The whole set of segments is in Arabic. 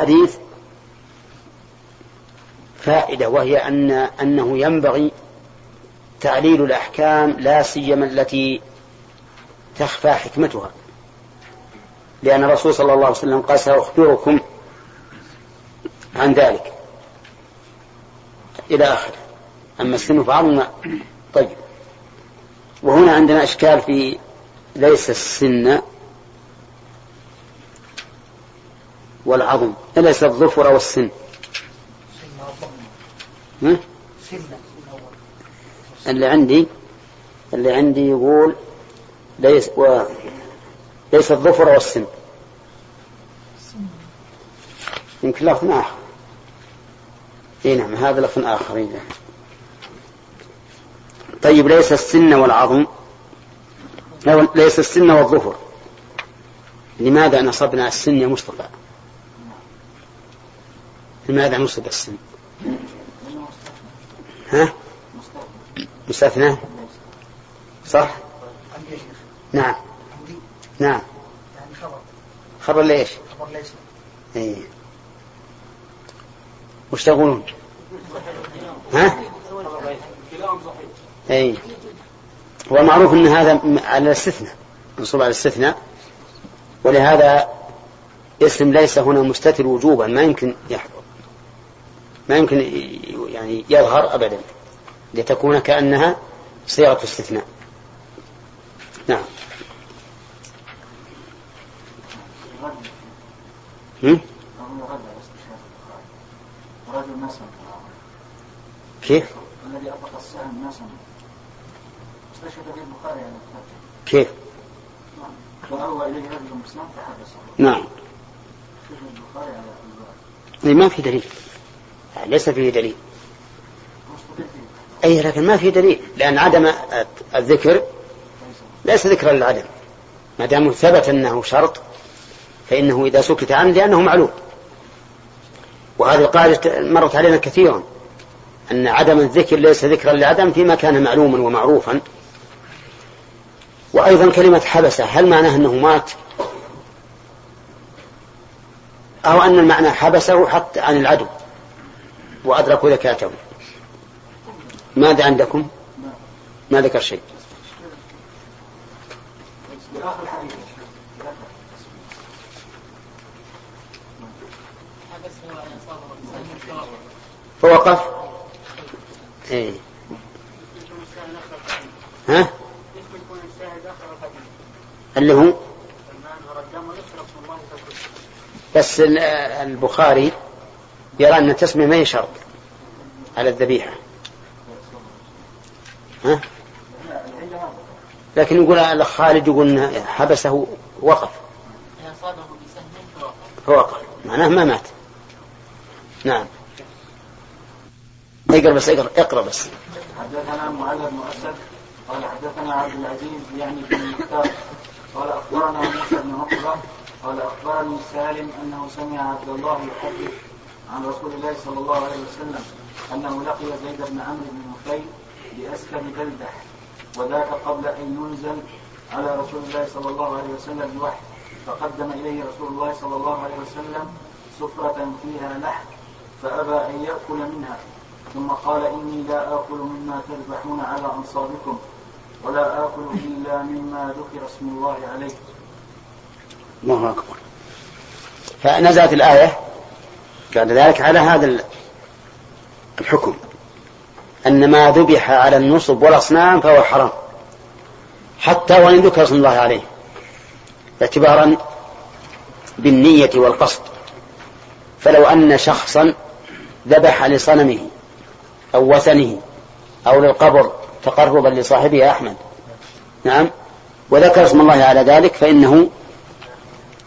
حديث فائدة، وهي أنه ينبغي تعليل الأحكام لا سيما التي تخفى حكمتها، لأن الرسول صلى الله عليه وسلم قال سأخبركم عن ذلك إلى آخر، أما السن فعظم. طيب، وهنا عندنا أشكال في ليس السن والعظم، ليس الظفر والسن. اللي عندي يقول ليس الظفر والسن، يمكن لفظ آخر. إيه نعم، هذا لفظ آخر. إيه نعم. طيب، ليس السن والعظم، ليس السن والظفر. لماذا نصبنا السن يا مصطفى؟ لماذا نصب السن؟ ها؟ مستثنى، صح؟ نعم نعم، خبر ليش؟ ايه، وش تقولون؟ ها؟ ايه، والمعروف ان هذا على الاستثناء، منصوب على الاستثناء، ولهذا اسم ليس هنا مستتر وجوبا، ما يمكن يحضر، ما يمكن يعني يظهر ابدا، لتكون كأنها صيغة استثناء. نعم. كيف؟ الذي أطلق السهم ما سمع، استشهد به البخاري على الحجة. كيف؟ وأوى إليه رجل مسلم فحبسه. نعم. استشهد البخاري على الحجة. ما في دليل، ليس فيه دليل. أي لكن ما في دليل، لأن عدم الذكر ليس ذكرا للعدم، ما دام ثبت أنه شرط فإنه إذا سكت عنه لأنه معلوم. وهذه القاعدة مرت علينا كثيرا، أن عدم الذكر ليس ذكرا للعدم فيما كان معلوما ومعروفا. وأيضا كلمة حبسه، هل معناه أنه مات، أو أن المعنى حبسه حتى عن العدو وأدركوا ذكاته؟ ماذا عندكم؟ ما ذكر شيء. فوقف. ايه. ها؟ اللي هو بس البخاري يرى ان التسمية ما هي شرط على الذبيحة، ها؟ لكن يقول خالد يقول حبسه وقف، فوقف معناه ما مات. نعم، اقرأ بس. حدثنا معاذ بن أسد قال حدثنا عبد العزيز يعني بن المختار قال أخبرنا موسى بن عقبة قال أخبرني سالم أنه سمع عبد الله يحدث عن رسول الله صلى الله عليه وسلم أنه لقي زيد بن عمرو بن نفيل بأسكن بلدح، وذاك قبل أن ينزل على رسول الله صلى الله عليه وسلم الوحي، فقدم إليه رسول الله صلى الله عليه وسلم سفرة فيها لحم فأبى أن يأكل منها، ثم قال إني لا آكل مما تذبحون على أنصابكم ولا آكل إلا مما ذكر اسم الله عليه. الله أكبر. فنزلت الآية بعد ذلك على هذا الحكم، أن ما ذبح على النصب والأصنام فهو حرام حتى وإن ذكر اسم الله عليه، اعتبارا بالنية والقصد. فلو أن شخصا ذبح لصنمه أو وثنه أو للقبر تقربا لصاحبه أحمد، نعم، وذكر اسم الله على ذلك فإنه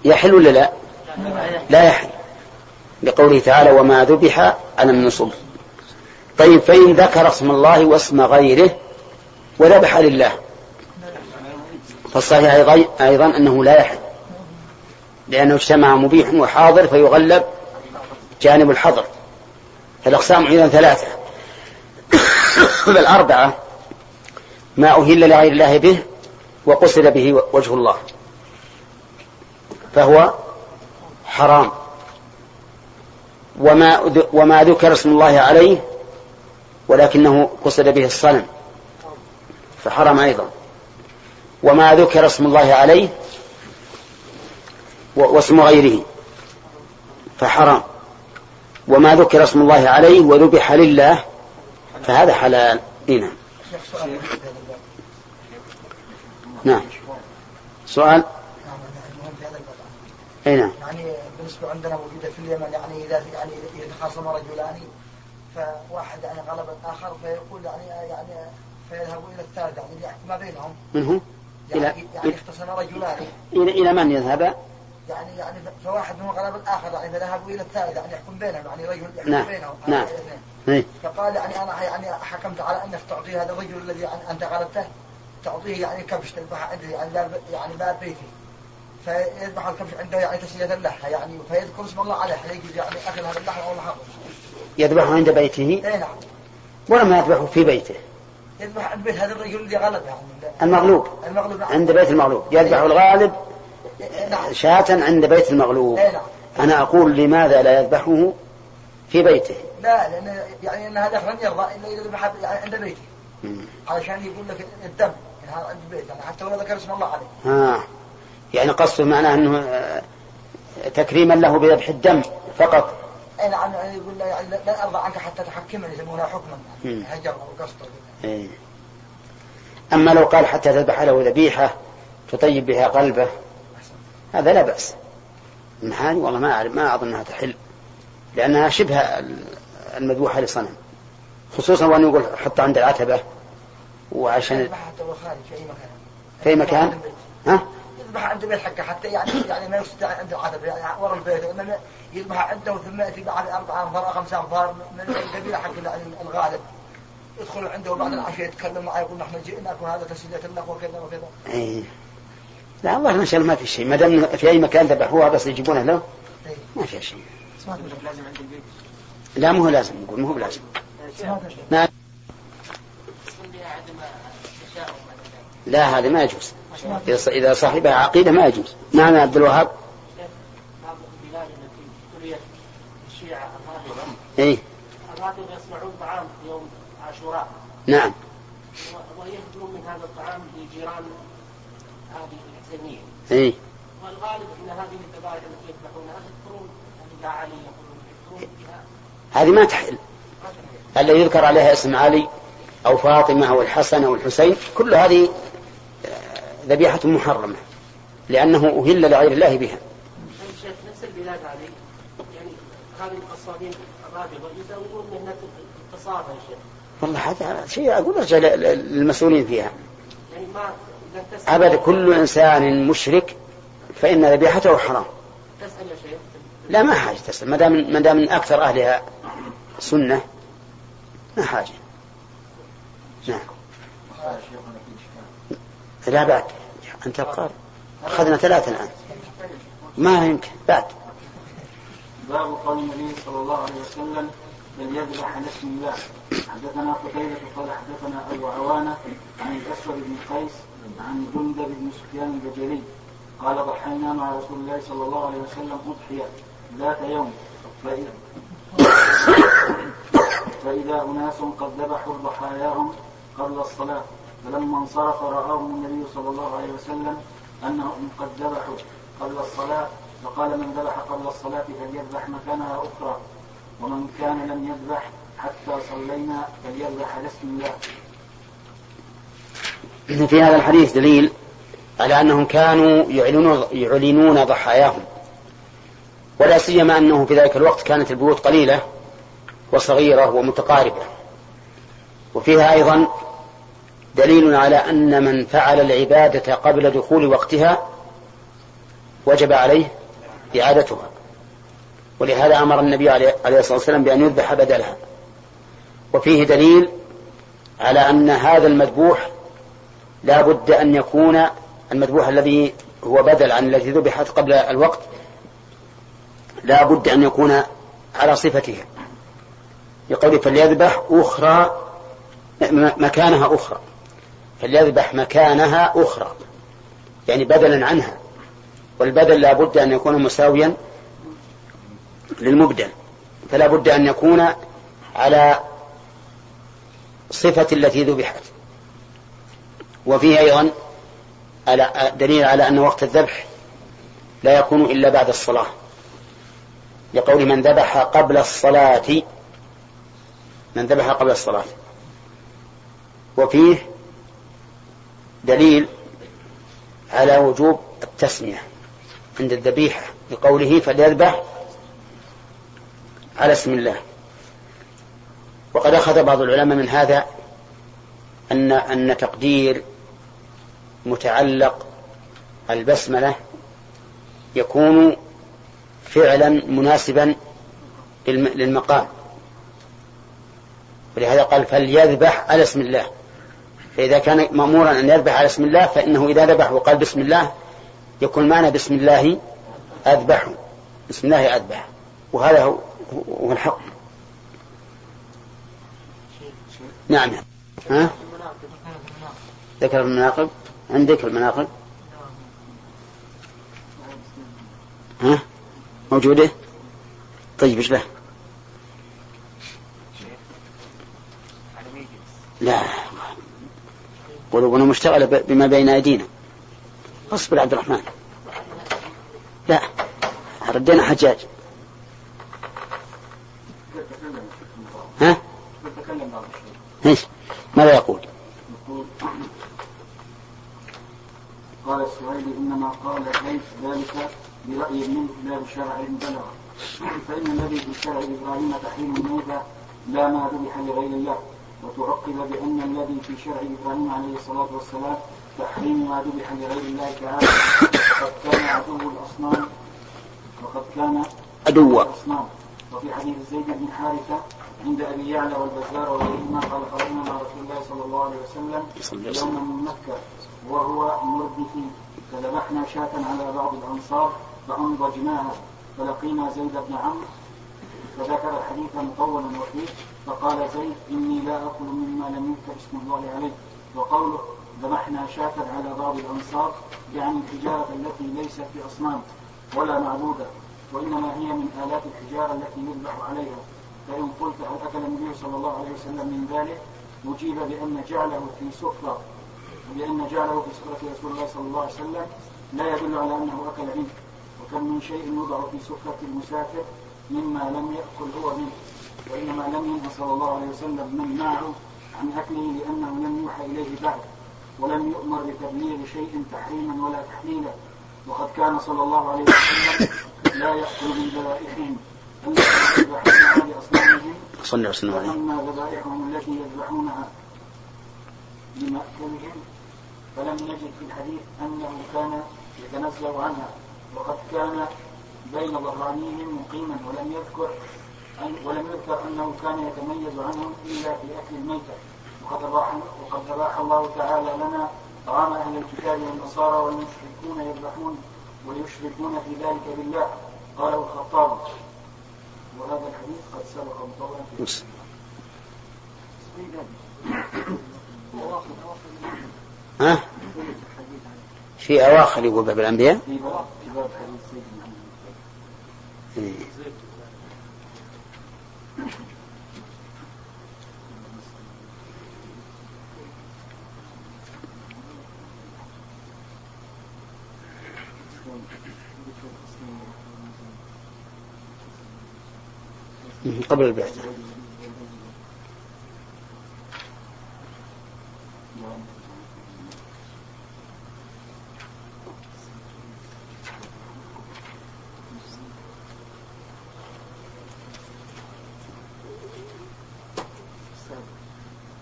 يحل ولا لا؟ لا يحل، لقوله تعالى وما ذبح على النصب. طيب، فإن ذكر اسم الله واسم غيره وذبح لله فالصحيح أيضا أنه لا يحل، لأنه اجتمع مبيح وحاضر فيغلب جانب الحظر. فالأقسام إذن ثلاثة بل أربعة: ما أهل لغير الله به وقصد به وجه الله فهو حرام وما ذكر اسم الله عليه ولكنه قصد به الصنم فحرم أيضا. وما ذكر اسم الله عليه واسم غيره فحرام. وما ذكر اسم الله عليه وذبح لله فهذا حلال. نعم. نعم. سؤال. نعم. يعني بالنسبة عندنا موجودة في اليمن يعني إذا يعني يتخاصم رجلان فواحد يعني غلب الآخر فيقول يعني فيذهبوا إلى الثالث يعني ما بينهم. من هو؟ يعني اختصم رجلان. إلى من يذهب؟ يعني فواحد منهم غلب الآخر يعني فذهبوا إلى الثالث يعني يحكم بينهم يعني رجل يحكم بينهم. نعم. فقال يعني أنا يعني حكمت على أنك تعطي هذا الرجل الذي يعني أنت غلبته تعطيه يعني كبش تذبح عنده يعني باب بيتي فيذبح الكبش عنده يعني تسلية اللحى يعني فيذكر اسم الله عليه يجي يعني أخذ هذا اللحى أو لحى يذبحه عند بيته. إيه نعم. ولا ما يذبحه في بيته يذبح عند بيت هذا الرجل اللي غلبه يعني المغلوب عند بيت المغلوب يذبح الغالب شاة عند بيت المغلوب. إيه نعم. أنا أقول لماذا لا يذبحه في بيته؟ لا لأن يعني أن هذا لن يرضى إلا إذا ذبح عند بيته علشان يقول لك الدم هذا عند بيته يعني حتى ولا ذكر اسم الله عليه. يعني قصده معناه أنه تكريما له بذبح الدم فقط. أي نعم. يقول لا يعني لن أرضى عنك حتى تحكمني يسمونها حكما يعني هجر وقصده. إيه. أما لو قال حتى تذبح له ذبيحة تطيب بها قلبه هذا لا بأس. المحال والله ما أظن أنها تحل لأنها شبه المذبوحة لصنم خصوصا وأن يقول حط عند العتبة وعشان في مكان ها يذبح عند بيت حقه حتى يعني ما يستطيع عند العتبة يعني وراء البيت يذبح عنده ثم يأتي بعد 4 أنفار أو 5 أنفار من القبيلة حق الغالب يدخل عنده بعد العشاء يتكلم معه يقول نحن جئناك وهذا تسلية لك وكذا وكذا. أي لا والله ما شاء الله ما في شيء ما دام في أي مكان ذبحوها بس يجيبونه له ما في شيء. لا مو لازم نقول مو لازم. لا هذا ما يجوز إذا صاحبها عقيدة ما يجوز. نعم يا عبد الوهاب. إيه. الراتب يصنعون طعام يوم عاشوراء. نعم. ويهدرون من هذا الطعام لجيران هذه العثمانية. إيه. والغالب أن هذه الذبائح التي يذبحونها يذكرون أن علي يقولون هذه ما تحل. الذي يذكر عليها اسم علي أو فاطمة أو الحسن أو الحسين كل هذه ذبيحة محرمة لأنه أهل لغير الله بها. نفس البلاد عليه يعني هذه القصابين الرابطة يدورون مهنة التصاعد يا شيخ. والله هذا شيء أقول أرجع للمسؤولين فيها. يعني ما أبدا كل إنسان مشرك فإن ذبيحته حرام. تسأل يا شيخ. لا ما حاجة تسأل ما دام من أكثر أهلها سنة ما حاجة. نعم. لا بعد أنت قال أخذنا 3 الآن ما يمكن بعد. باب قول النبي صلى الله عليه وسلم من يذبح عن اسم الله. حدثنا قتيبة قال حدثنا أبو عوانة عن الأسود بن قيس عن جندب بن سفيان البجلي قال ضحينا مع رسول الله صلى الله عليه وسلم أضحية ذات يوم فإذا أناس قد ذبحوا ضحاياهم قبل الصلاة فلما انصرف رآهم النبي صلى الله عليه وسلم أنهم قد ذبحوا قبل الصلاة فقال من ذبح قبل الصلاة فليذبح مكانها أخرى ومن كان لم يذبح حتى صلينا فليذبح على اسم الله. في هذا الحديث دليل على أنهم كانوا يعلنون ضحاياهم ولا سيما أنه في ذلك الوقت كانت البيوت قليلة وصغيرة ومتقاربة. وفيها أيضا دليل على أن من فعل العبادة قبل دخول وقتها وجب عليه إعادتها ولهذا أمر النبي عليه الصلاة والسلام بأن يذبح بدلها. وفيه دليل على أن هذا المذبوح لا بد أن يكون المذبوح الذي هو بدل عن الذي ذبحت قبل الوقت لا بد أن يكون على صفتها يقول فليذبح أخرى مكانها أخرى فليذبح مكانها أخرى يعني بدلا عنها والبدل لا بد أن يكون مساويا للمبدل فلا بد أن يكون على صفة التي ذبحت. وفيه أيضا دليل على أن وقت الذبح لا يكون إلا بعد الصلاة، لقول من ذبح قبل الصلاة، من ذبح قبل الصلاة. وفيه دليل على وجوب التسمية عند الذبيحة لقوله فليذبح على اسم الله. وقد أخذ بعض العلماء من هذا أن تقدير متعلق البسملة يكون فعلا مناسبا للمقام، ولهذا قال فليذبح على اسم الله. فإذا كان مأمورا أن يذبح على اسم الله فإنه إذا ذبح وقال بسم الله يكون معنى بسم الله أذبح، بسم الله أذبح، وهذا هو الحق. نعم. ها؟ ذكر المناقب. عندك المناقب؟ ها؟ موجودة؟ طيب إيش له؟ لا قلوبنا مشتغلة بما بين أيدينا. أصبر عبد الرحمن. لا ردينا حجاج. ها؟ ماذا يقول؟ قال السويدي إنما قال ليس ذلك برأي منه لا بشرع بلغ، فإن الذي في شرع إبراهيم تحريم الميتة لا ما ذبح لغير الله، وتعقب بأن الذي في شرع إبراهيم عليه الصلاة والسلام تحريم ما ذبح لغير الله تعالى، وقد كان عدو الأصنام. وفي حديث زيد بن حارثة عند أبي يعلى والبزار وغيرهما قال خرجنا مع رسول الله صلى الله عليه وسلم يوما من مكة وهو مردفين، فذبحنا شاة على بعض الأنصار فأنضجناها، فلقينا زيد بن عمرو فذكر الحديث مطولا وفيه، فقال زيد إني لا أكل مما لم يذكر اسم الله عليه. وقوله ذبحنا شاة على بعض الأنصار يعني الحجارة التي ليست بأصنام ولا معبودة، وإنما هي من آلات الحجارة التي يذبح عليها. فإن قلت هل أكل النبي صلى الله عليه وسلم من ذلك، أجيب بأن جعله في سفرة، لأن جعله في سفرة رسول الله صلى الله عليه وسلم لا يدل على أنه أكل منه، وكم من شيء يوضع في سفرة المسافر مما لم يأكل هو منه، وإنما لم ينه صلى الله عليه وسلم من معه عن أكله لأنه لم يوحى إليه بعد، ولم يؤمر بتبليغ شيء تحريما ولا تحليلا. وقد كان صلى الله عليه وسلم لا يأكل من ذبائحهم التي يذبحونها لأصنامهم، وأما ذبائحهم التي يذبحونها لمأكلهم فلم نجد في الحديث أنه كان يتنزه عنها، وقد كان بين ظهرانيهم مقيما، ولم يذكر أنه كان يتميز عنهم إلا في أكل الميتة. وقد ذبح الله تعالى لنا طعام أهل الكتاب والنصارى والمشركون يذبحون ويشركون في ذلك بالله، قاله الخطاب. وهذا الحديث قد سبق مطولا في في أواخر يقول باب الأنبياء قبل البعثة.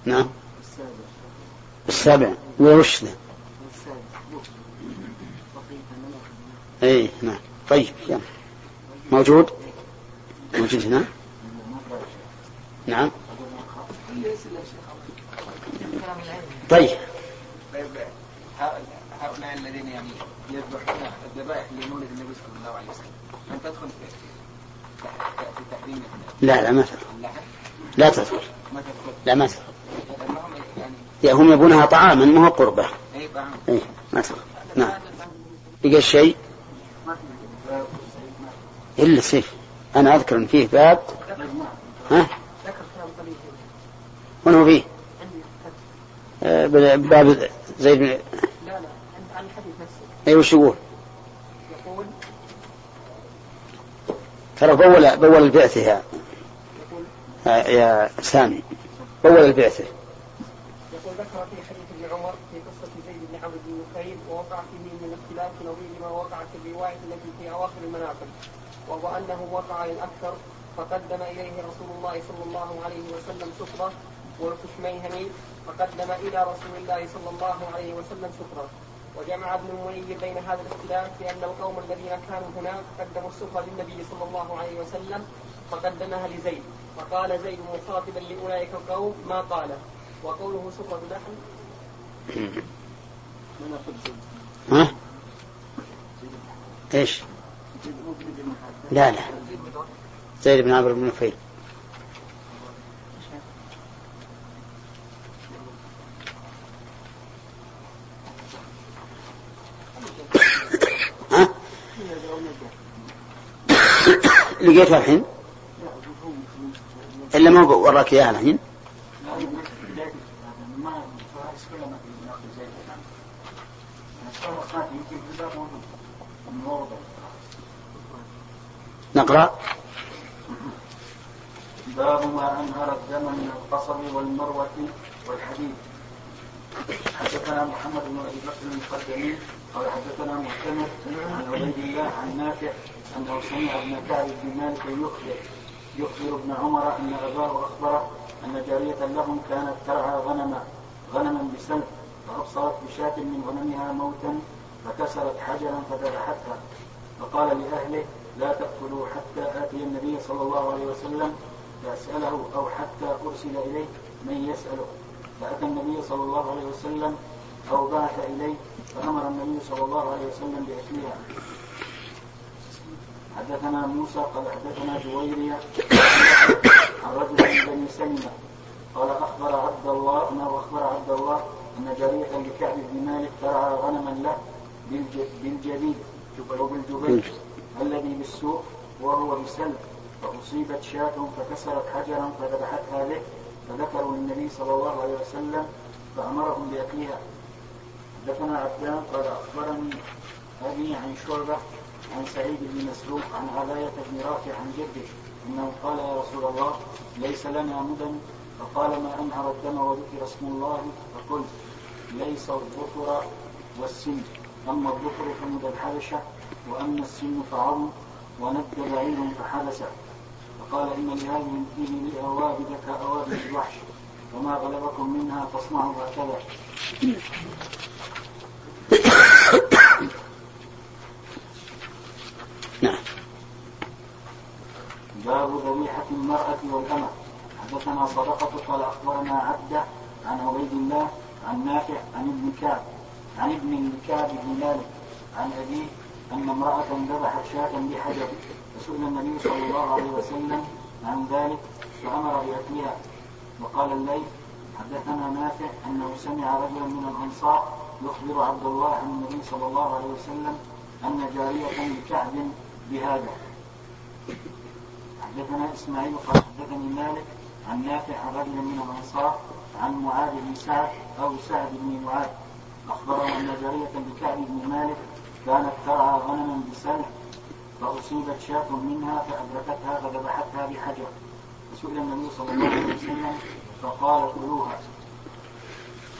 نعم السابع وش ذا؟ اي نعم. طيب يعني. موجود هنا. نعم. طيب هؤلاء الذين يذبحون الذبائح لنور النبي صلى الله عليه وسلم أن تدخل في تحريم؟ لا ما تدخل. لا تدخل. لا ما تدخل. هم يبونها طعاما ما هو قربة. أي ما تدخل. نعم. بقى شيء إلا سيف. أنا أذكر أن فيه باب ها؟ من هو فيه؟ باب زيد بن... لا لا عن الحديث نفسه. أي وش يقول؟ يقول ترى بول البعثة يا سامي، بول البعثة. يقول ذكر في حديث ابن عمر في قصة زيد بن عمرو بن نفيل ووقع فيه من الاختلاف نظير ما وقع في الرواية التي في أواخر المناقب، وهو أنه وقع للأكثر، فقدم إليه رسول الله صلى الله عليه وسلم سفرة والخشمين هميل، فقدم إلى رسول الله صلى الله عليه وسلم سفرة. وجمع ابن المنير بين هذا الاختلاف لأن القوم الذين كانوا هناك قدموا السفرة للنبي صلى الله عليه وسلم فقدمها لزيد، فقال زيد مخاطبا لأولئك القوم ما قاله. وقوله سفرة لحم ها؟ إيش؟ لا لا زيد بن عمرو بن نفيل. لقيتها الحين إلا ما وراك إياها الحين. نقرأ باب ما أنهر الدم من القصب والمروة والحديد. حدثنا محمد بن أبي بكر المقدمي قال حدثنا معتمر عن عبيد الله عن نافع أنه سمع ابن كعب بن مالك يخبر ابن عمر أن أباه أخبره أن جارية لهم كانت ترعى غنما بسلب، فأبصرت بشاة من غنمها موتا فكسرت حجرا فذبحتها، فقال لأهله لا تقتلوا حتى آتي النبي صلى الله عليه وسلم فأسأله أو حتى أرسل إليه من يسأله. فأتى النبي صلى الله عليه وسلم أو بعث إليه فأمر النبي صلى الله عليه وسلم بأكلها. حدثنا موسى قال حدثنا جويرية عن رجل من بني سلمة قال أخبر عبد الله أن جارية لكعب بن مالك ترعى غنما له بالجبيل وبالجبيل الذي بالسوق وهو بسلب، فأصيبت شاة فكسرت حجرا فذبحتها به، فذكروا للنبي صلى الله عليه وسلم فأمرهم بأكلها. حدثنا عبدان قال أخبرني أبي عن شعبة عن سعيد بن مسروق عن علاية بن رافع عن جده أنه قال يا رسول الله ليس لنا مدن، فقال ما أنهر الدم وذكر اسم الله، فقلت ليس الظفر والسن، أما الظفر فمدى الحبشة وأما السن فعظم وندب عين فحبسه، فقال إن لهذه فيه لأوابد كأوابد الوحش وما غلبكم منها فاصنعوا هكذا. نعم. باب ذبيحة المرأة والأمة. حدثنا صدقة قال أخبرنا عبدة عن عبيد الله عن نافع عن ابن كعب بن مالك عن أبيه أن امرأة ذبحت شاة بحجر، فسئل النبي صلى الله عليه وسلم عن ذلك فأمر بأكلها. وقال الليث حدثنا نافع أنه سمع رجلا من الأنصار يخبر عبد الله عن النبي صلى الله عليه وسلم أن جارية لكعب بهذا. حدثنا إسماعيل قال حدثني مالك عن نافع عن رجل من الأنصار عن معاذ بن سعد أو سعد بن معاذ أخبره أن جارية لكعب بن مالك كانت ترعى غنما بسلع، فأصيبت شاة منها فأدركتها فذبحتها بحجر، فسئل النبي صلى الله عليه وسلم فقال كلوها.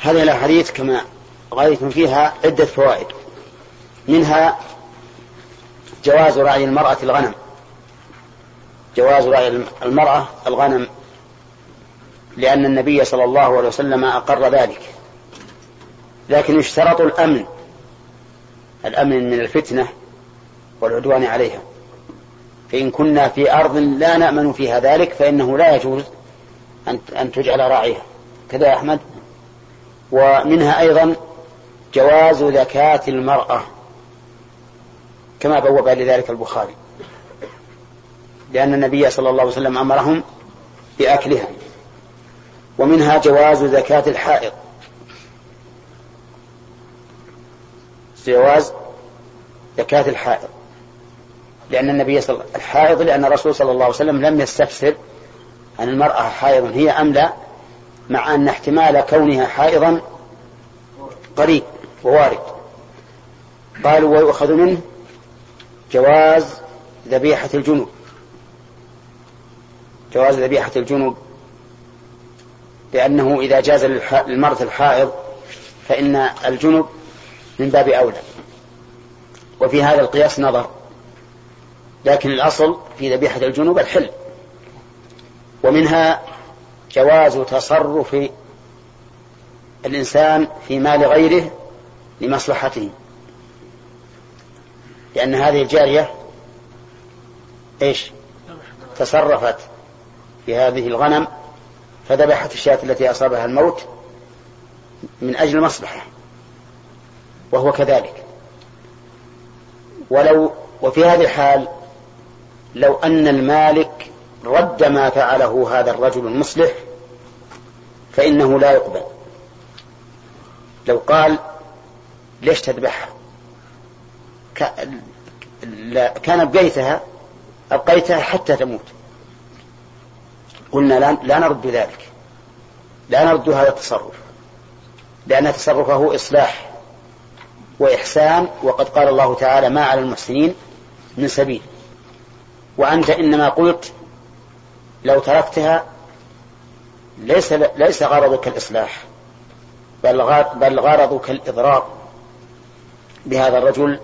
هذه الأحاديث كما غاية فيها عدة فوائد، منها جواز رعي المرأة الغنم لأن النبي صلى الله عليه وسلم أقر ذلك، لكن يشترط الأمن من الفتنة والعدوان عليها، فإن كنا في أرض لا نأمن فيها ذلك فإنه لا يجوز أن تجعل راعيها كذا يا أحمد. ومنها أيضا جواز ذكاة المرأة كما بوّب لذلك البخاري، لأن النبي صلى الله عليه وسلم أمرهم بأكلها. ومنها جواز ذكاة الحائض، جواز زكاة الحائض لأن النبي صلى الله عليه وسلم لم يستفسر أن المرأة حائض هي أم لا، مع أن احتمال كونها حائضا قريب ووارد. قالوا ويؤخذ منه جواز ذبيحة الجنوب، جواز ذبيحة الجنوب، لأنه إذا جاز للمرأة الحائض فإن الجنوب من باب أولى. وفي هذا القياس نظر، لكن الأصل في ذبيحة الجنوب الحل. ومنها جواز تصرف الإنسان في مال غيره لمصلحته، لأن هذه الجارية إيش تصرفت في هذه الغنم فذبحت الشاة التي أصابها الموت من أجل مصلحة، وهو كذلك. وفي هذه الحال لو أن المالك رد ما فعله هذا الرجل المصلح فإنه لا يقبل. لو قال ليش تذبحها، كان أبقيتها حتى تموت، قلنا لا نرد ذلك، لا نرد هذا التصرف، لأن تصرفه إصلاح وإحسان، وقد قال الله تعالى ما على المحسنين من سبيل. وأنت إنما قلت لو تركتها ليس غرضك الإصلاح، بل غرضك الإضرار بهذا الرجل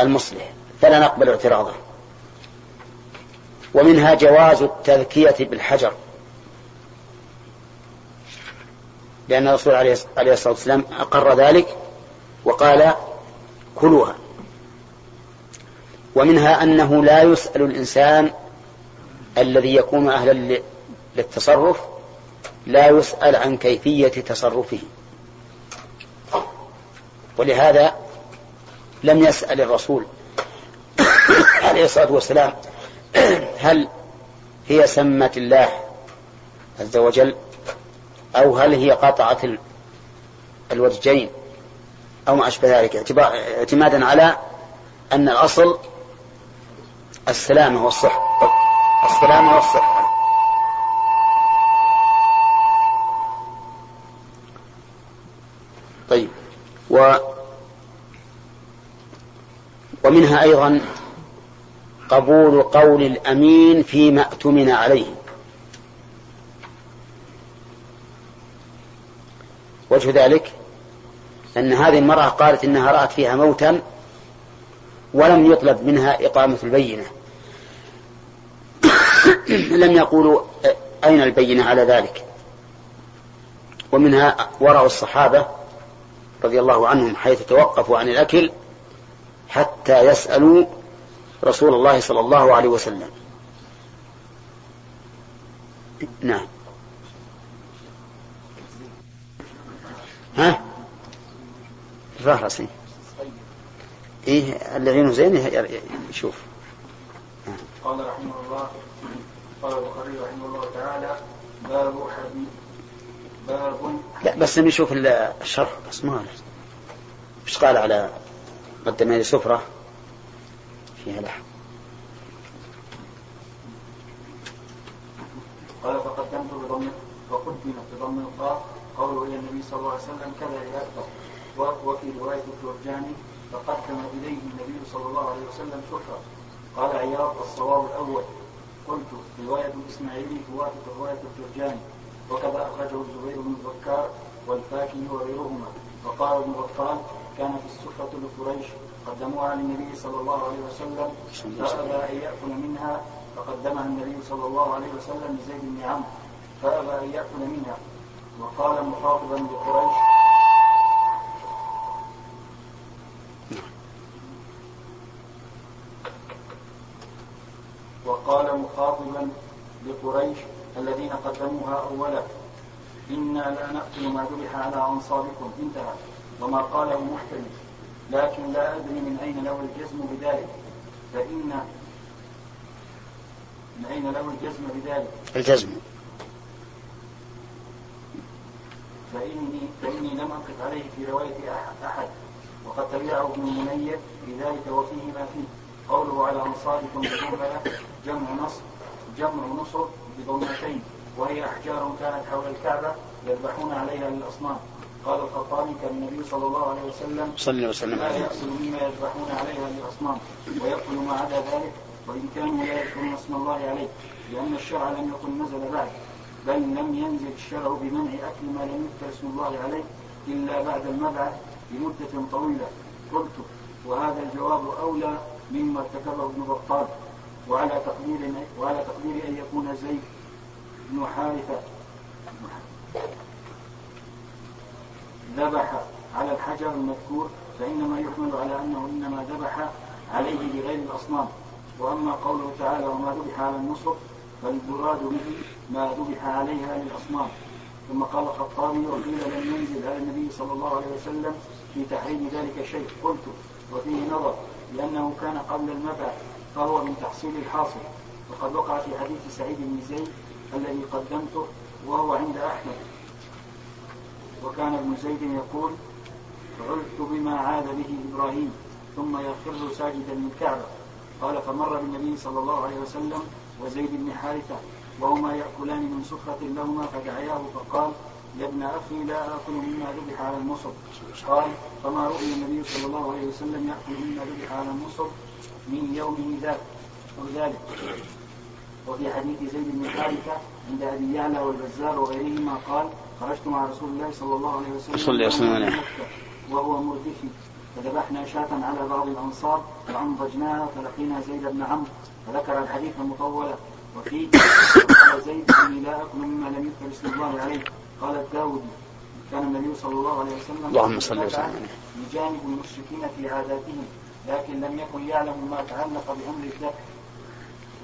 المصلح، فلا نقبل اعتراضه. ومنها جواز التذكية بالحجر، لأن الرسول عليه الصلاة والسلام أقر ذلك وقال كلوها. ومنها أنه لا يسأل الإنسان الذي يكون أهلا للتصرف، لا يسأل عن كيفية تصرفه، ولهذا لم يسأل الرسول عليه الصلاة والسلام هل هي سمت الله عز وجل، أو هل هي قطعة الوجهين، أو ما أشبه ذلك، اعتمادا على أن الأصل السلامة والصحة، السلامة والصحة. طيب، ومنها أيضا قبول قول الأمين فيما اؤتمن عليه. وجه ذلك أن هذه المرأة قالت إنها رأت فيها موتا ولم يطلب منها إقامة البينة، لم يقولوا أين البينة على ذلك. ومنها ورع الصحابة رضي الله عنهم حيث توقفوا عن الأكل حتى يسألوا رسول الله صلى الله عليه وسلم. نعم. ها راه راسي ايه اللي عينه زين يشوف. قال رحمه الله، قال البخاري رحمه الله تعالى باب لا بس نشوف الشرح بس، ما مش قال على قدمي السفرة فيها لحم. قال فقدمت بضم القاف قوله إلى النبي صلى الله عليه وسلم كذا يأكل، وفي رواية الجرجاني فقدم إليه النبي صلى الله عليه وسلم شكرا. قال عياض الصواب الأول. قلت رواية الإسماعيلي توافق رواية الجرجاني، وكذا أخرجه الزبير بن بكار والفاكهي وغيرهما. وقال ابن غطان كانت السفرة لقريش قدموها للنبي صلى الله عليه وسلم فأبى أن يأكل منها، فقدمها النبي صلى الله عليه وسلم لزيد بن عمرو فأبى أن يأكل منها، وقال مخاطبا لقريش. وقال مخاطبا لقريش الذين قدموها أولا إنا لا نأكل ما ذبح على أنصابكم، انتهى. وما قاله محتمل، لكن لا أدري من أين له الجزم بذلك، فإن من أين له الجزم بذلك الجزم فإني لم أقف عليه في رواية أحد، وقد تبعه ابن المنير بذلك وفيه ما فيه. قوله على أنصابكم جمع نصب، جمر ونصر بضمتين، وهي أحجار كانت حول الكعبة يذبحون عليها للأصنام. قال الخطابي: كان النبي صلى الله عليه وسلم لا يأكل مما يذبحون عليها للأصنام ويأكل ما عدا ذلك، وإن كانوا لا يذكرون اسم الله عليه، لأن الشرع لم يكن نزل بعد، بل لم ينزل الشرع بمنع أكل ما لم يذكر اسم الله عليه إلا بعد المبعث بمدة طويلة. قلت: وهذا الجواب أولى مما ارتكبه ابن بطال، وعلى تقدير أن يكون زيد بن حارثة ذبح على الحجر المذكور، فإنما يحمل على أنه إنما ذبح عليه لغير الأصنام. وأما قوله تعالى: وما ذبح على النصب، فالمراد به ما ذبح عليها للأصنام. ثم قال الخطابي: وقيل لم ينزل على النبي صلى الله عليه وسلم في تحريم ذلك شيء. قلت: وفيه نظر، لأنه كان قبل المبعث فهو من تحصيل الحاصل، وقد وقع في حديث سعيد بن زيد الذي قدمته وهو عند أحمد، وكان ابن زيد يقول: عرفت بما عاد به إبراهيم ثم يخر ساجدا من الكعبة. قال: فمر بالنبي صلى الله عليه وسلم وزيد بن حارثة وهما يأكلان من سفرة لهما، فدعياه فقال: يا ابن أخي لا أكل مما ذبح على المصب. قال: فما رؤي النبي صلى الله عليه وسلم يأكل مما ذبح على المصب من يومه ذلك. وفي حديث زيد بن حارثة عند أبي يعلى والبزار وغيرهما قال: خرجت مع رسول الله صلى الله عليه وسلم وهو مردفي، فذبحنا شاة على بعض الأنصار فأنضجناها، فلقينا زيد بن عمرو فذكر الحديث المطولة، وفيه: قال زيد: إني لا أكل مما لم يذكر اسم الله عليه. قال الداودي: كان النبي صلى الله عليه وسلم يجانب المشركين في عاداتهم، لكن لم يكن يعلم ما تعلق بأمر الذبح،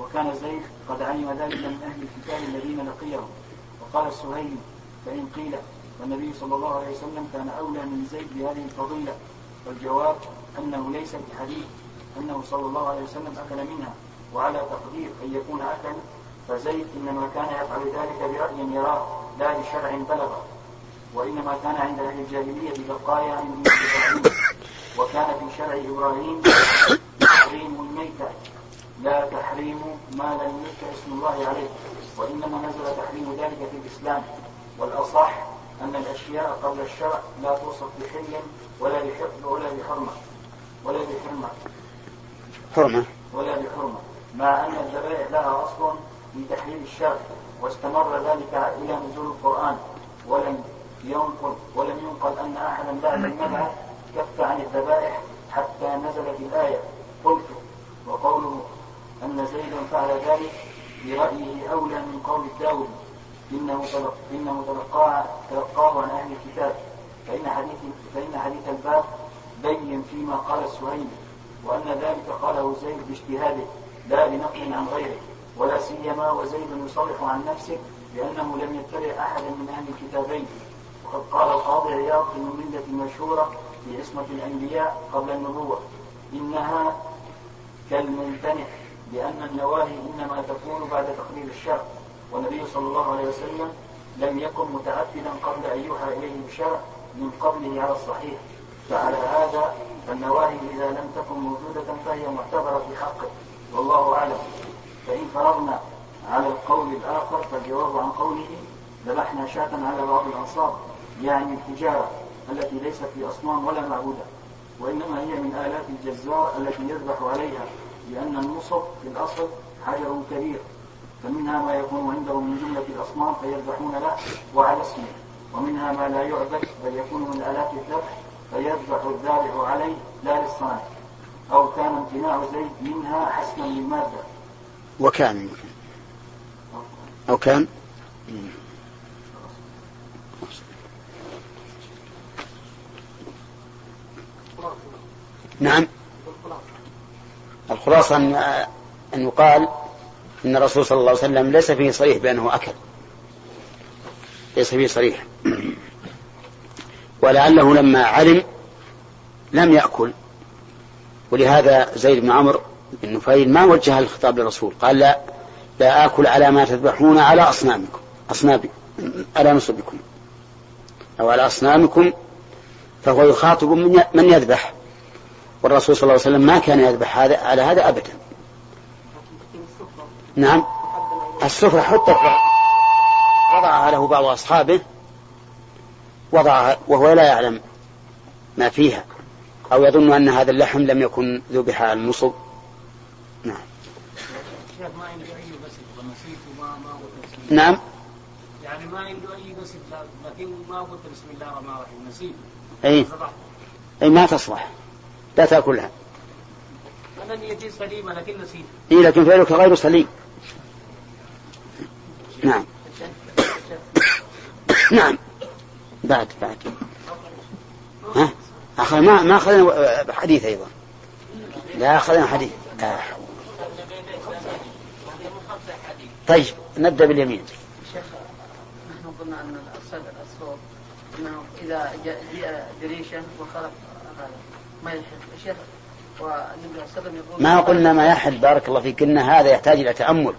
وكان زيد قد علم ذلك من أهل الكتاب الذين لقيهم. وقال السهيلي: فإن قيل والنبي صلى الله عليه وسلم كان أولى من زيد بهذه الفضيلة، والجواب أنه ليس بحديث أنه صلى الله عليه وسلم أكل منها، وعلى تقدير أن يكون أكل، فزيد إنما كان يفعل ذلك برأي يراه لا لشرع بلغ، وإنما كان عند أهل الجاهلية ببقايا عن دين إبراهيم، وكان في شرع إبراهيم تحريم الميتة لا تحريم ما لم يذكر اسم الله عليه، وإنما نزل تحريم ذلك في الإسلام. والأصح أن الأشياء قبل الشرع لا توصف بحل ولا بحفظ ولا بحرمة، مع أن الذبائح لها أصل في تحليل الشرع، واستمر ذلك إلى نزول القرآن، ولم ينقل أن أحدا بعد المبعث كف عن الذبائح حتى نزلت الآية. قلت: وقوله أن زيدا فعل ذلك برأيه أولى من قول الداود إنه تلقاه عن أهل الكتاب، فإن حديث الباب بين فيما قال السهيلي، وأن ذلك قاله زيد باجتهاده لا بنقل عن غيره، ولا سيما وزيد يصرح عن نفسه بأنه لم يتبع أحدا من أهل الكتابين. وقد قال القاضي عياض في المملة المشهورة في عصمة الأنبياء قبل النبوة: إنها كالممتنع، لأن النواهي إنما تكون بعد تقرير الشرع، والنبي صلى الله عليه وسلم لم يكن متعبدا قبل أن يوحى إليه الشرع من قبله على الصحيح. فعلى هذا فالنواهي إذا لم تكن موجودة فهي معتبرة في حقه، والله أعلم. فإن فرضنا على القول الآخر فالجواب عن قوله: ذبحنا شاة على بعض الأنصار، يعني الحجارة التي ليست في أصنام ولا معبودة، وإنما هي من آلات الجزار التي يذبح عليها، لأن النصب في الأصل حجر كبير، فمنها ما يكون عندهم من جملة الأصنام فيذبحون له وعلى اسمه، ومنها ما لا يعبد بل يكون من آلات الذبح فيذبح الذابح عليه لا للصنم، أو كان امتناع زيد منها حسنا للمادة. وكان نعم. الخلاصة أن يقال إن الرسول صلى الله عليه وسلم ليس فيه صريح بأنه أكل، ليس فيه صريح، ولعله لما علم لم يأكل، ولهذا زيد بن عمرو بن نفيل ما وجه الخطاب للرسول، قال: لا آكل على ما تذبحون على أصنامكم على نصبكم أو على أصنامكم، فهو يخاطب من يذبح، والرسول صلى الله عليه وسلم ما كان يذبح على هذا أبدا. نعم. السفرة حطت وضعها له بعض أصحابه، وضعها وهو لا يعلم ما فيها أو يظن أن هذا اللحم لم يكن ذبح على المصب. نعم. نعم. يعني ما عنده أي نسب لكن ما قلت بسم الله الرحمن الرحيم نسيب. أي ما تصلح، لا تأكلها. أنا نيتي سليمة لكن نسيب. إيه لكن فعلك غير سليم. نعم. نعم. بعد. ها؟ أخي ما أخذنا حديث أيضا. لا أخذنا حديث. طيب نبدأ باليمين. شيخ نحن قلنا أن الصوت أنه إذا جاء دريشا وخلق ما يحل الشيخ والنبي صلى الله عليه ما قلنا ما يحل، بارك الله فيك، إن هذا يحتاج إلى تأمل.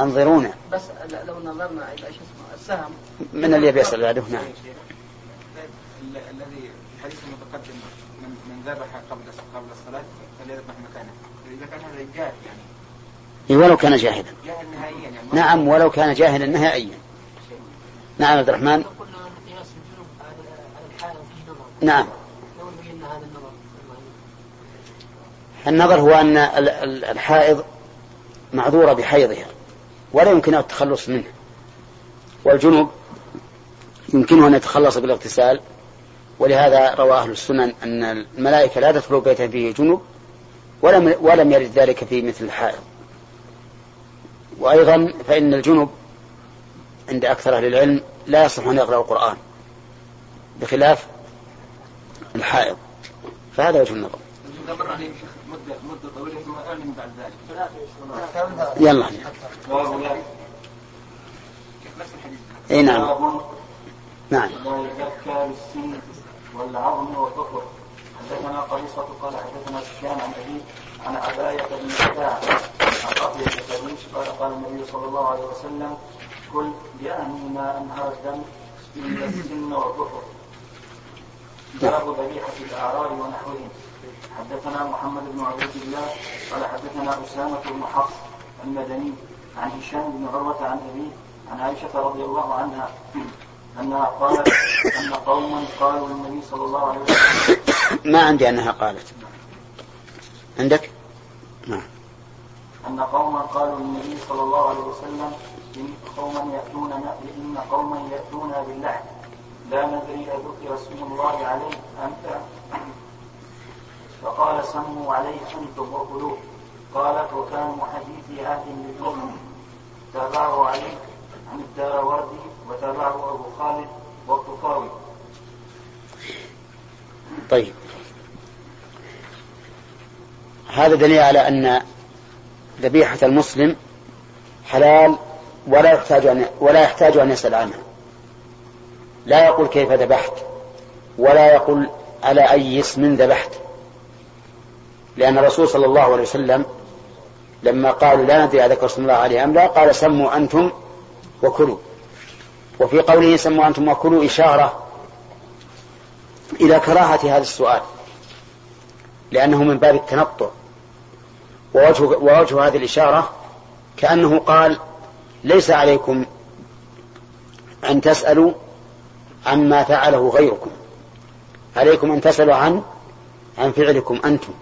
أنظرونا بس لو نظرنا إلى السهم من اللي يبيع صلى الله عليه الذي الحديث المتقدم من ذبح قبل الصلاة فليذبح مكانه إذا كان هذا الجاهل يعني ولو كان جاهلا يعني نعم ولو كان جاهلا نهائيا. نعم عبد الرحمن. نعم النظر هو أن الحائض معذورة بحيضها ولا يمكنها التخلص منه، والجنوب يمكنه أن يتخلص بالاغتسال، ولهذا روى أهل السنن أن الملائكة لا تدخل بيتا فيه جنوب ولم يرد ذلك في مثل الحائض. وأيضا فإن الجنوب عند أكثر أهل العلم لا يصح أن يقرأ القرآن بخلاف الحائض، فهذا وجه النظر. يلا اي نعم. نعم. السن والعظم والذكر. حدثنا قريصة قال حدثنا سفيان عن أبي عن عباية بن الجداع عن قبيل الخليج قال النبي صلى الله عليه وسلم كل بأني ما أنهار الدم إلا السن والذكر. باب ذبيحة الأعرار ونحوهم. حدثنا محمد بن عبد الله قال حدثنا أسامة بن حفص المدني عن هشام بن عروة عن أبيه عن عائشة رضي الله عنها أنها قالت أن قوما قالوا للنبي صلى الله عليه وسلم ما عندي أنها قالت عندك نعم أن قوما قالوا للنبي صلى الله عليه وسلم إن قوما يأتون باللحم لا ندري أذكر اسم الله عليه أنت فقال سموا عليه أنتم وقلوب قالت وكان حديثي هذه للأمم تابعه عليك عن الدراوردي وتابعه أبو خالد والطفاوي. طيب هذا دليل على أن ذبيحة المسلم حلال ولا يحتاج أن يسأل عنها، لا يقول كيف ذبحت ولا يقول على أي اسم ذبحت، لأن الرسول صلى الله عليه وسلم لما قالوا لا ندري أذكر اسم الله عليه أم لا قال سموا أنتم وكلوا، وفي قوله سموا أنتم وكلوا إشارة إلى كراهة هذا السؤال لأنه من باب التنطع، ووجه هذه الإشارة كأنه قال ليس عليكم أن تسألوا عما فعله غيركم، عليكم أن تسألوا عن فعلكم أنتم،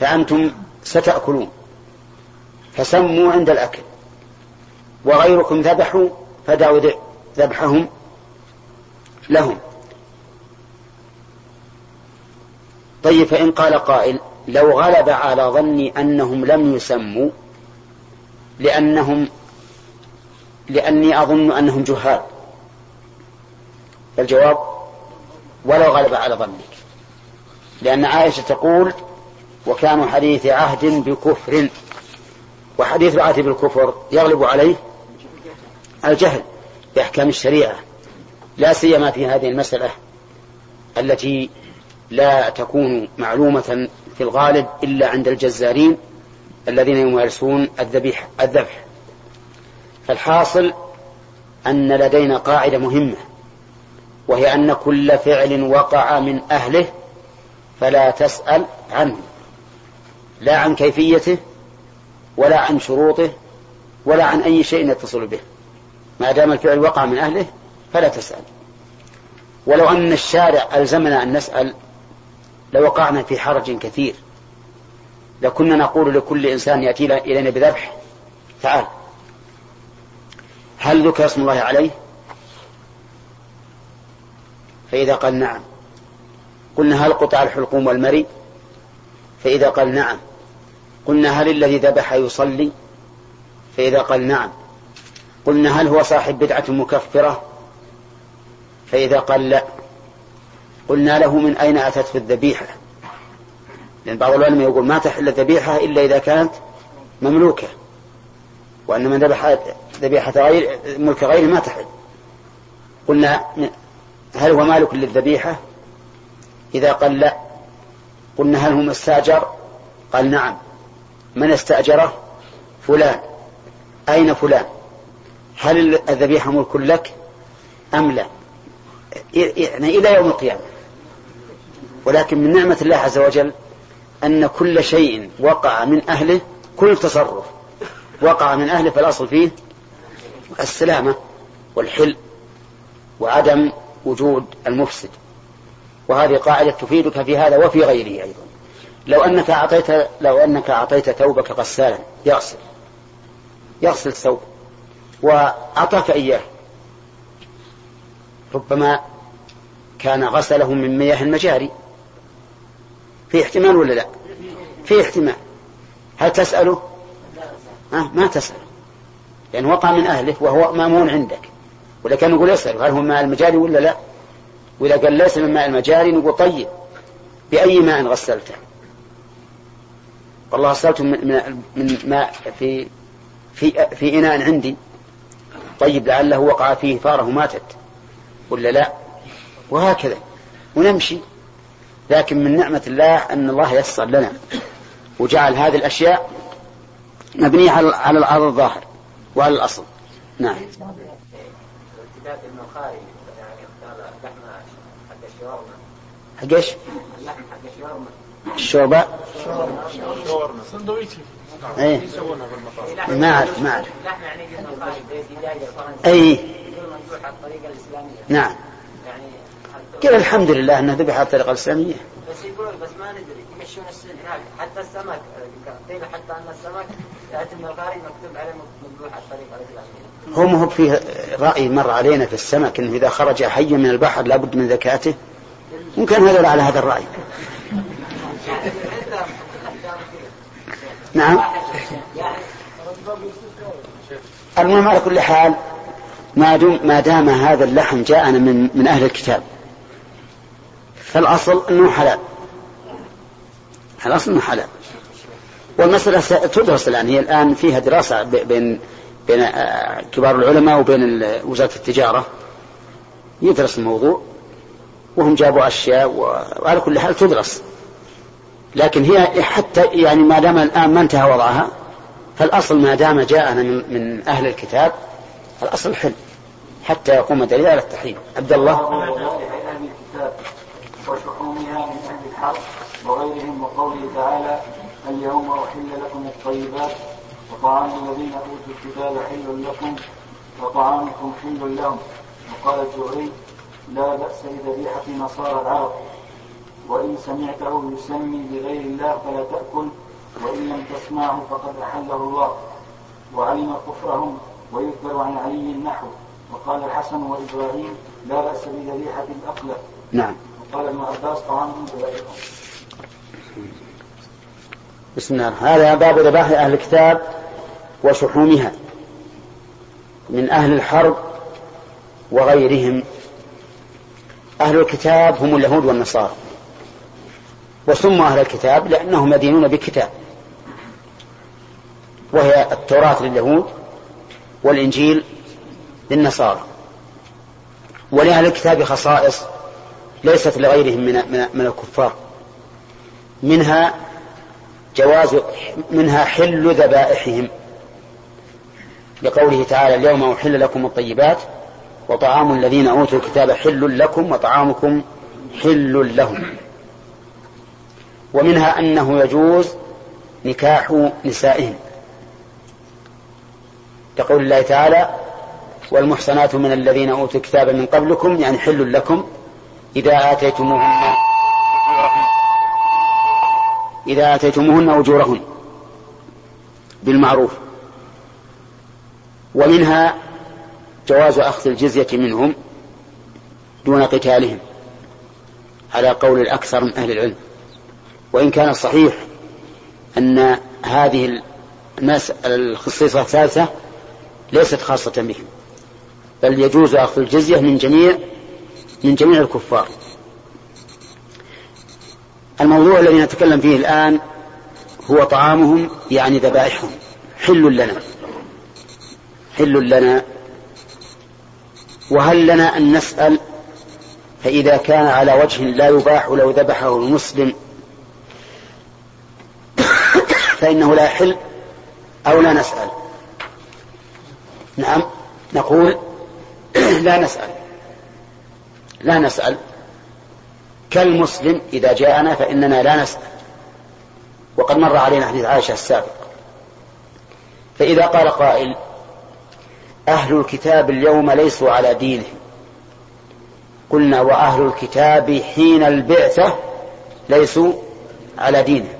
فأنتم ستأكلون فسموا عند الأكل، وغيركم ذبحوا فدعوا ذبحهم لهم. طيب فإن قال قائل لو غلب على ظني أنهم لم يسموا لأني أظن أنهم جهال، فالجواب ولو غلب على ظنك، لأن عائشة تقول وكانوا حديث عهد بكفر، وحديث العهد بالكفر يغلب عليه الجهل بأحكام الشريعة، لا سيما في هذه المسألة التي لا تكون معلومة في الغالب إلا عند الجزارين الذين يمارسون الذبح. فالحاصل أن لدينا قاعدة مهمة، وهي أن كل فعل وقع من أهله فلا تسأل عنه، لا عن كيفيته ولا عن شروطه ولا عن أي شيء يتصل به، ما دام الفعل وقع من أهله فلا تسأل. ولو أن الشارع ألزمنا أن نسأل لوقعنا في حرج كثير، لكنا نقول لكل إنسان يأتي إلينا بذبح: تعال، هل ذكر اسم الله عليه؟ فإذا قال نعم قلنا: هل قطع الحلقوم والمري؟ فإذا قال نعم قلنا: هل الذي ذبح يصلي؟ فإذا قال نعم قلنا: هل هو صاحب بدعة مكفرة؟ فإذا قال لا قلنا له: من أين أتت في الذبيحة؟ لأن بعض العلماء يقول ما تحل الذبيحة إلا إذا كانت مملوكة، وأن من ذبح ذبيحة ملك غيره ما تحل. قلنا: هل هو مالك للذبيحة؟ إذا قال لا قلنا: هل هو مستأجر؟ قال نعم. من استأجره؟ فلان. أين فلان؟ هل الذبيحة ملك لك أم لا؟ يعني إلى يوم القيامة. ولكن من نعمة الله عز وجل أن كل شيء وقع من أهله، كل تصرف وقع من أهله فالأصل فيه السلامة والحل وعدم وجود المفسد. وهذه قاعدة تفيدك في هذا وفي غيره أيضا. لو أنك أعطيت ثوبك غسالا يغسل الثوب وأعطاك إياه، ربما كان غسله من مياه المجاري، في احتمال ولا لا؟ في احتمال. هل تسأله؟ ما تسأله، لأن وقع من أهله وهو مامون عندك. ولا كان يقول يسأله: هل هو ماء المجاري ولا لا؟ وإذا قال ليس من ماء المجاري نقول: طيب، بأي ماء غسلته؟ والله غسلته من ماء في إناء عندي. طيب، لعله وقع فيه فاره ماتت ولا لا؟ وهكذا ونمشي. لكن من نعمة الله أن الله يسر لنا وجعل هذه الأشياء مبنية على الظاهر وعلى الأصل. نعم. ارتداد المخارج، يعني اللحم حق الشاورما، الشوربة، صندويتي، ايه، ما أعرف اللحم يعني المخارج، ايه، ممنوع على الطريقة الإسلامية. نعم. كذا الحمد لله أنه ذبح على الطريقة الإسلامية. بس يقولون بس ما ندري يمشون السن حتى السمك، قيل حتى أن السمك يأتي من الغاري مكتوب عليه ممنوع على الطريقة الإسلامية. هم فيه رأي مر علينا في السمك إنه إذا خرج حيا من البحر لابد من ذكاته. ممكن هذا على هذا الرأي. نعم. المهم على كل حال ما دام هذا اللحم جاءنا من أهل الكتاب فالأصل أنه حلال. الأصل أنه حلال. والمسألة تدرس الآن، هي الآن فيها دراسة بين كبار العلماء وبين وزارة التجارة، يدرس الموضوع وهم جابوا أشياء، وعلى كل حال تدرس. لكن هي حتى يعني ما دام الآن ما انتهى وضعها فالأصل ما دام جاءنا من أهل الكتاب الأصل حل حتى يقوم دليل على التحريم. عبد الله. وشحومها من أهل الحق وغيرهم، وقوله تعالى: اليوم أحل لكم الطيبات وطعام الذين أوتوا الكتاب حل لكم وطعامكم حل لهم. وقال الزهري: لا بأس بذبيحة نصارى العرب، وإن سمعته يسمي بغير الله فلا تأكل، وإن لم تسمعه فقد أحله الله. وعلم كفرهم، ويذكر عن علي النحو. وقال الحسن وإبراهيم: لا بأس بذبيحة الأقلة. نعم. وقال ابن عباس: طعامهم ذبائحهم. بسم الله. هذا باب ذبائح أهل الكتاب وشحومها من أهل الحرب وغيرهم. أهل الكتاب هم اليهود والنصارى، وسموا أهل الكتاب لأنهم مدينون بكتاب، وهي التوراة لليهود والإنجيل للنصارى. ولأهل الكتاب خصائص ليست لغيرهم من الكفار، منها حل ذبائحهم، لقوله تعالى: اليوم أحل لكم الطيبات وطعام الذين أوتوا الكتاب حل لكم وطعامكم حل لهم. ومنها أنه يجوز نكاح نسائهم، تقول الله تعالى والمحصنات من الذين أوتوا الكتاب من قبلكم يعني حل لكم إذا آتيتموهن أجورهن بالمعروف. ومنها جواز أخذ الجزية منهم دون قتالهم على قول الأكثر من أهل العلم، وإن كان الصحيح أن هذه الخصيصة الثالثة ليست خاصة بهم، بل يجوز أخذ الجزية من جميع الكفار. الموضوع الذي نتكلم فيه الآن هو طعامهم يعني ذبائحهم حل لنا. وهل لنا أن نسأل؟ فإذا كان على وجه لا يباح لو ذبحه المسلم فإنه لا يحل أو لا نسأل. نعم، نقول لا نسأل كالمسلم إذا جاءنا فإننا لا نسأل. وقد مر علينا حديث عائشة السابق. فإذا قال قائل أهل الكتاب اليوم ليسوا على دينه، قلنا وأهل الكتاب حين البعثة ليسوا على دينه،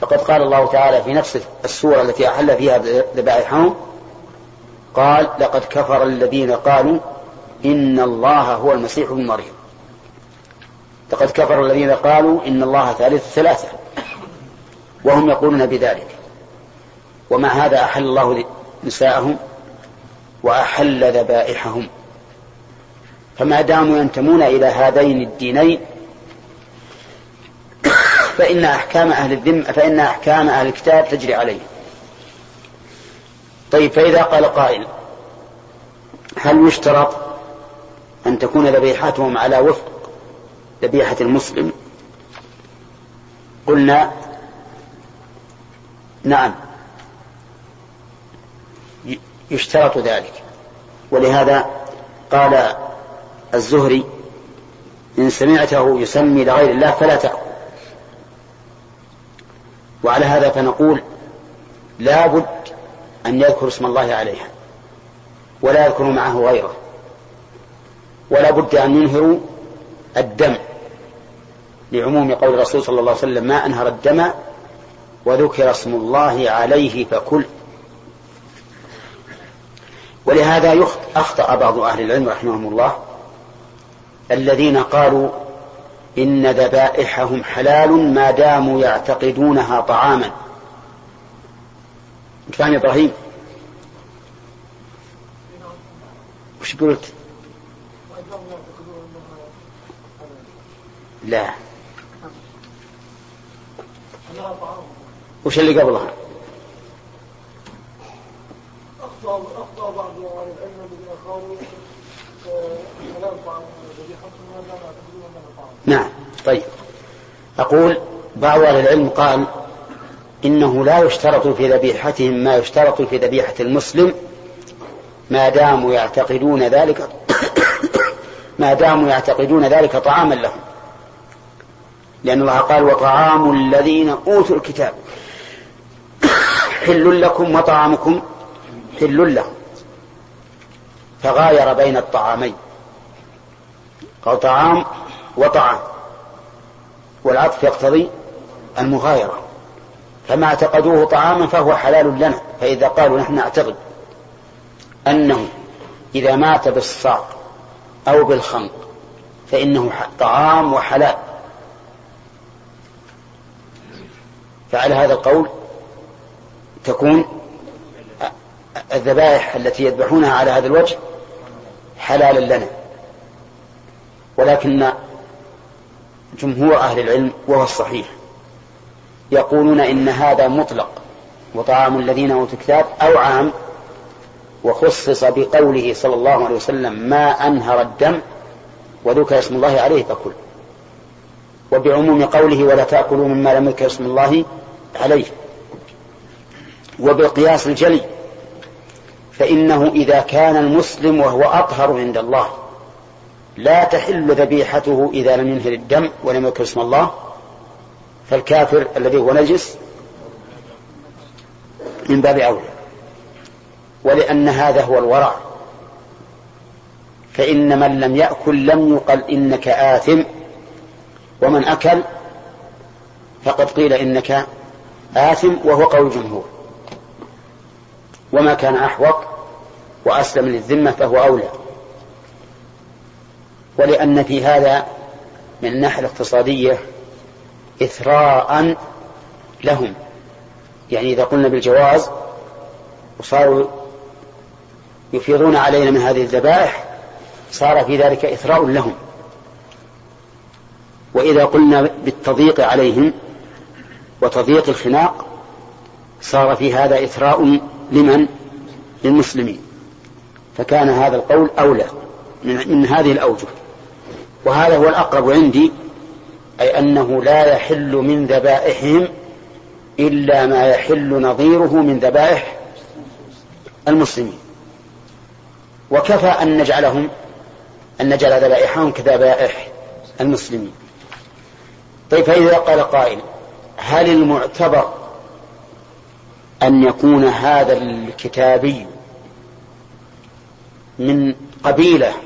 فقد قال الله تعالى في نفس السورة التي أحل فيها ذبائحهم قال لقد كفر الذين قالوا إن الله هو المسيح ابن مريم. لقد كفر الذين قالوا إن الله ثالث ثلاثة وهم يقولون بذلك. ومع هذا أحل الله نساءهم وأحل ذبائحهم، فما داموا ينتمون إلى هذين الدينين فإن أحكام أهل الكتاب تجري عليه. طيب، فإذا قال قائل هل يشترط أن تكون ذبيحتهم على وفق ذبيحة المسلم؟ قلنا نعم يشترط ذلك. ولهذا قال الزهري إن سمعته يسمي لغير الله فلا تأكل. وعلى هذا فنقول لا بد أن يذكر اسم الله عليها ولا يذكر معه غيره، ولا بد أن ينهروا الدم لعموم قول الرسول صلى الله عليه وسلم ما أنهر الدم وذكر اسم الله عليه فكل. ولهذا أخطأ بعض أهل العلم رحمهم الله الذين قالوا إن ذبائحهم حلال ما داموا يعتقدونها طعاما. كان إبراهيم وش قلت؟ لا، وش اللي قبلها؟ أخطأ بعض أهل العلم الذين قالوا حلال طعام ذبيحتهم ما داموا يعتقدون أنها طعام. نعم. طيب، أقول بعض أهل العلم قال إنه لا يشترط في ذبيحتهم ما يشترط في ذبيحة المسلم ما داموا يعتقدون ذلك طعاما لهم، لأن الله قال وطعام الذين أوتوا الكتاب حل لكم وطعامكم حل لهم، فغاير بين الطعامين، قال طعام وطعام، والعطف يقتضي المغايرة، فما اعتقدوه طعاما فهو حلال لنا. فإذا قالوا نحن نعتقد أنه إذا مات بالصاق أو بالخنق فإنه طعام وحلال، فعلى هذا القول تكون الذبائح التي يذبحونها على هذا الوجه حلالا لنا. ولكن جمهور أهل العلم وهو الصحيح يقولون إن هذا مطلق وطعام الذين أوتوا الكتاب أو عام، وخصص بقوله صلى الله عليه وسلم ما أنهر الدم وذكر اسم الله عليه فكل، وبعموم قوله ولا تأكلوا مما لم يذكر اسم الله عليه. وبالقياس الجلي فإنه إذا كان المسلم وهو أطهر عند الله لا تحل ذبيحته إذا لم ينهر الدم ولم يذكر اسم الله، فالكافر الذي هو نجس من باب أولى. ولأن هذا هو الورع. فإن من لم يأكل لم يقل إنك آثم، ومن أكل فقد قيل إنك آثم، وهو قول الجمهور. وما كان أحوط وأسلم للذمة فهو أولى، ولأن في هذا من الناحية الاقتصادية إثراء لهم. يعني إذا قلنا بالجواز وصاروا يفيضون علينا من هذه الذبائح صار في ذلك إثراء لهم. وإذا قلنا بالتضييق عليهم وتضييق الخناق صار في هذا إثراء لمن؟ للمسلمين. فكان هذا القول أولى من هذه الأوجه، وهذا هو الأقرب عندي، أي أنه لا يحل من ذبائحهم إلا ما يحل نظيره من ذبائح المسلمين. وكفى أن نجعل ذبائحهم كذبائح المسلمين. طيب، فإذا قال قائل هل المعتبر أن يكون هذا الكتابي من قبيلة